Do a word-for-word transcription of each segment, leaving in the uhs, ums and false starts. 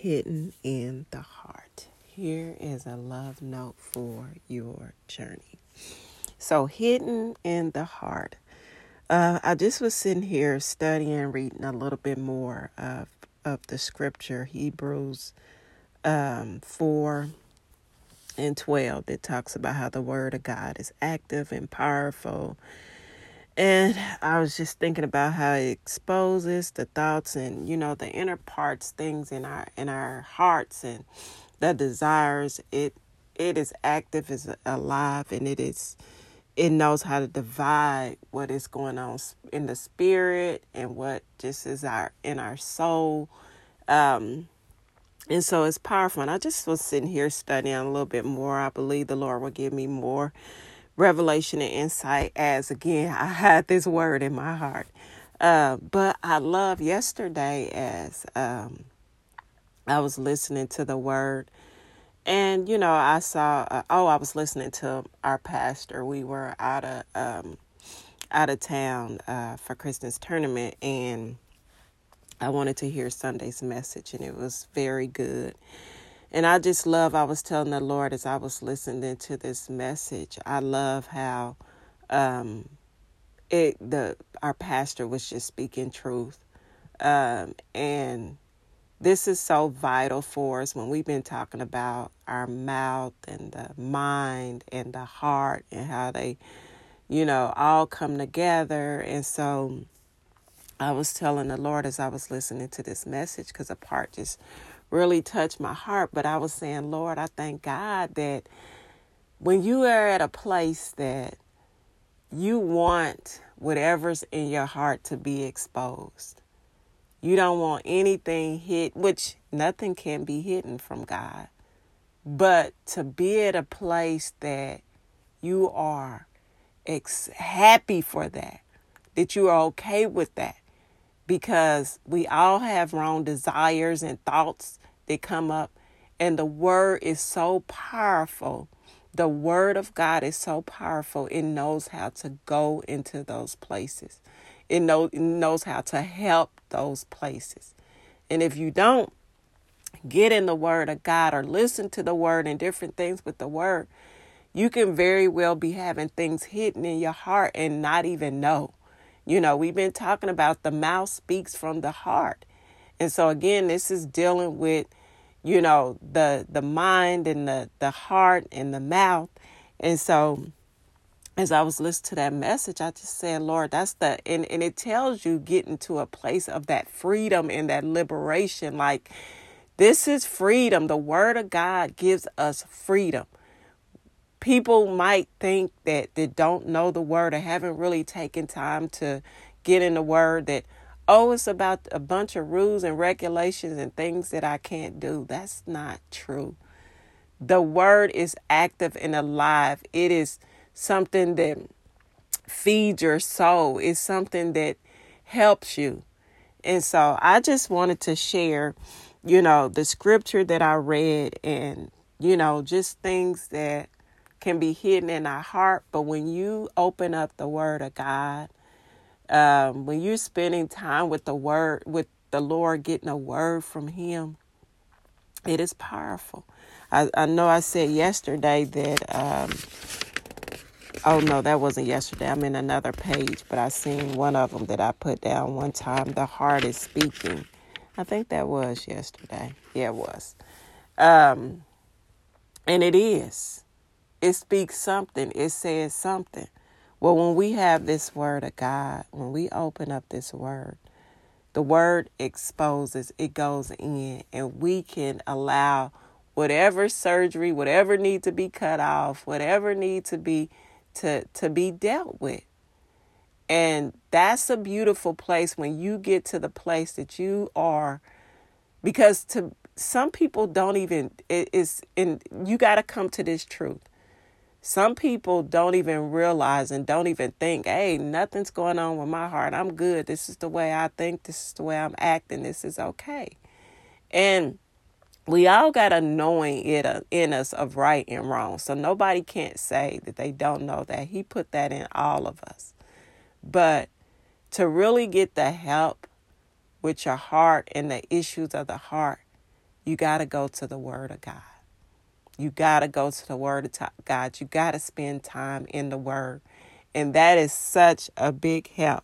hidden in the heart. Here is a love note for your journey. So, hidden in the heart. Uh, I just was sitting here studying, reading a little bit more of, of the scripture, Hebrews um, four and twelve, that talks about how the word of God is active and powerful. And I was just thinking about how it exposes the thoughts and, you know, the inner parts, things in our in our hearts and the desires. It it is active, is alive, and it is it knows how to divide what is going on in the spirit and what just is our in our soul. Um, and so it's powerful. And I just was sitting here studying a little bit more. I believe the Lord will give me more revelation and insight as, again, I had this word in my heart. Uh, but I love yesterday as um, I was listening to the word. And, you know, I saw, uh, oh, I was listening to our pastor. We were out of um, out of town uh, for Christmas tournament. And I wanted to hear Sunday's message. And it was very good. And I just love, I was telling the Lord as I was listening to this message, I love how um, it the our pastor was just speaking truth. Um, and this is so vital for us when we've been talking about our mouth and the mind and the heart and how they, you know, all come together. And so I was telling the Lord as I was listening to this message, because a part just really touched my heart. But I was saying, Lord, I thank God that when you are at a place that you want whatever's in your heart to be exposed, you don't want anything hid, which nothing can be hidden from God. But to be at a place that you are ex- happy for that, that you are okay with that. Because we all have wrong desires and thoughts that come up. And the word is so powerful. The word of God is so powerful. It knows how to go into those places. It, know, it knows how to help those places. And if you don't get in the word of God or listen to the word and different things with the word, you can very well be having things hidden in your heart and not even know. You know, we've been talking about the mouth speaks from the heart. And so, again, this is dealing with, you know, the the mind and the, the heart and the mouth. And so as I was listening to that message, I just said, Lord, that's the and, and it tells you getting to a place of that freedom and that liberation. Like, this is freedom. The word of God gives us freedom. People might think that they don't know the word or haven't really taken time to get in the word that, oh, it's about a bunch of rules and regulations and things that I can't do. That's not true. The word is active and alive. It is something that feeds your soul. It's something that helps you. And so I just wanted to share, you know, the scripture that I read and, you know, just things that can be hidden in our heart. But when you open up the word of God, um, when you're spending time with the word, with the Lord, getting a word from him, it is powerful. I, I know I said yesterday that, um, oh no, that wasn't yesterday. I'm in another page, but I seen one of them that I put down one time. The heart is speaking. I think that was yesterday. Yeah, it was. Um, and it is. It speaks something. It says something. Well, when we have this word of God, when we open up this word, the word exposes, it goes in, and we can allow whatever surgery, whatever need to be cut off, whatever need to be to, to be dealt with. And that's a beautiful place when you get to the place that you are, because to some people don't even, it is, and you got to come to this truth. Some people don't even realize and don't even think, hey, nothing's going on with my heart. I'm good. This is the way I think. This is the way I'm acting. This is okay. And we all got a knowing it in us of right and wrong. So nobody can't say that they don't know that. He put that in all of us. But to really get the help with your heart and the issues of the heart, you got to go to the Word of God. You got to go to the Word of God. You got to spend time in the Word. And that is such a big help.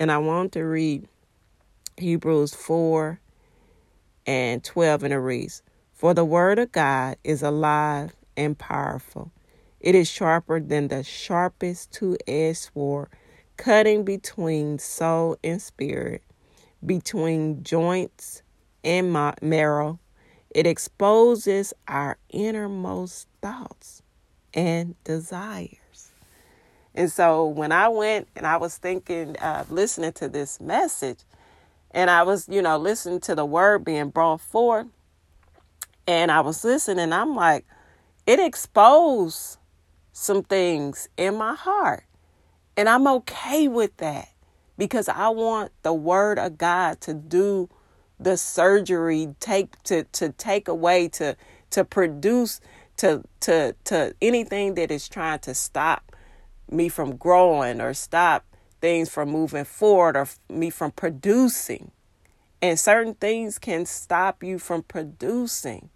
And I want to read Hebrews four and twelve, and it reads, "For the Word of God is alive and powerful. It is sharper than the sharpest two-edged sword, cutting between soul and spirit, between joints and marrow. It exposes our innermost thoughts and desires." And so when I went and I was thinking, uh, listening to this message, and I was, you know, listening to the word being brought forth, and I was listening, and I'm like, it exposed some things in my heart. And I'm okay with that, because I want the Word of God to do the surgery, take to, to take away, to to produce to to to anything that is trying to stop me from growing or stop things from moving forward or me from producing. And certain things can stop you from producing.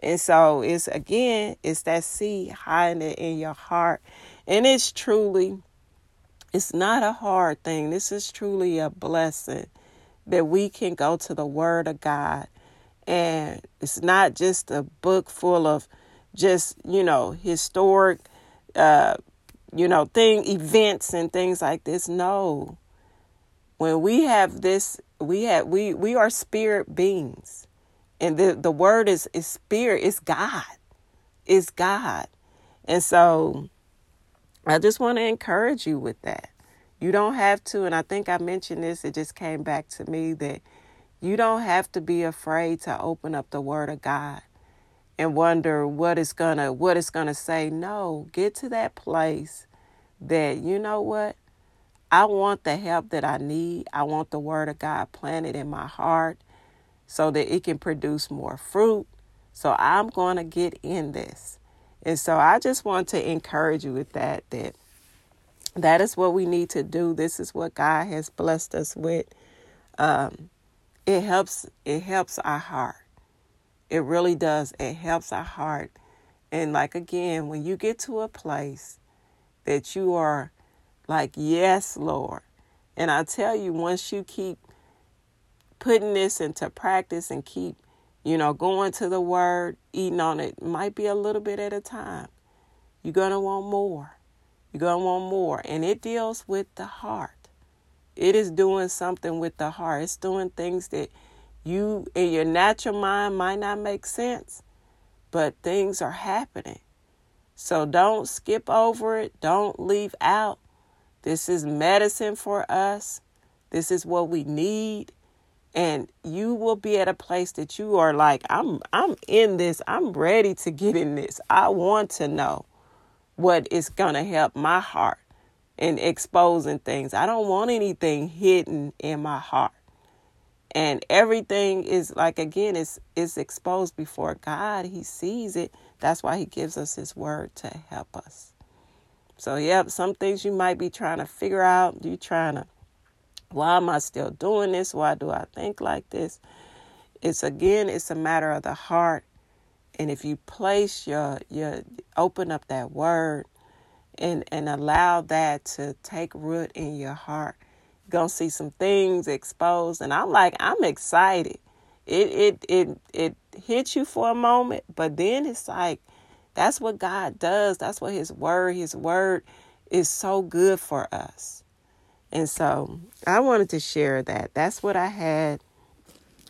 And so it's, again, it's that seed hiding it in your heart. And it's truly, it's not a hard thing. This is truly a blessing that we can go to the Word of God. And it's not just a book full of just, you know, historic, uh, you know, thing, events and things like this. No, when we have this, we have, we, we are spirit beings. And the, the word is, is spirit, it's God, it's God. And so I just want to encourage you with that. You don't have to, and I think I mentioned this, it just came back to me, that you don't have to be afraid to open up the Word of God and wonder what it's gonna, what it's gonna say. No, get to that place that, you know what, I want the help that I need. I want the Word of God planted in my heart, so that it can produce more fruit. So I'm going to get in this. And so I just want to encourage you with that, that that is what we need to do. This is what God has blessed us with. Um, it helps, it helps our heart. It really does. It helps our heart. And like, again, when you get to a place that you are like, yes, Lord. And I tell you, once you keep putting this into practice and keep, you know, going to the Word, eating on it, might be a little bit at a time, you're going to want more. You're going to want more. And it deals with the heart. It is doing something with the heart. It's doing things that you in your natural mind might not make sense, but things are happening. So don't skip over it. Don't leave out. This is medicine for us. This is what we need. And you will be at a place that you are like, I'm I'm in this. I'm ready to get in this. I want to know what is going to help my heart in exposing things. I don't want anything hidden in my heart. And everything is like, again, it's, it's exposed before God. He sees it. That's why he gives us his word to help us. So, yep, some things you might be trying to figure out. You're trying to, why am I still doing this? Why do I think like this? It's, again, it's a matter of the heart. And if you place your, your open up that word and, and allow that to take root in your heart, you're going to see some things exposed. And I'm like, I'm excited. It, it, it, it hits you for a moment, but then it's like, that's what God does. That's what his word, his word is so good for us. And so I wanted to share that. That's what I had.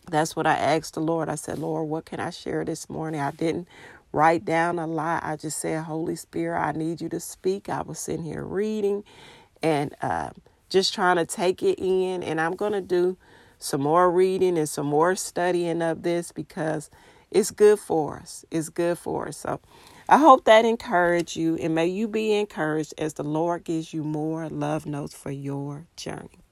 That's what I asked the Lord. I said, Lord, what can I share this morning? I didn't write down a lot. I just said, Holy Spirit, I need you to speak. I was sitting here reading and uh, just trying to take it in. And I'm going to do some more reading and some more studying of this, because it's good for us. It's good for us. So I hope that encouraged you, and may you be encouraged as the Lord gives you more love notes for your journey.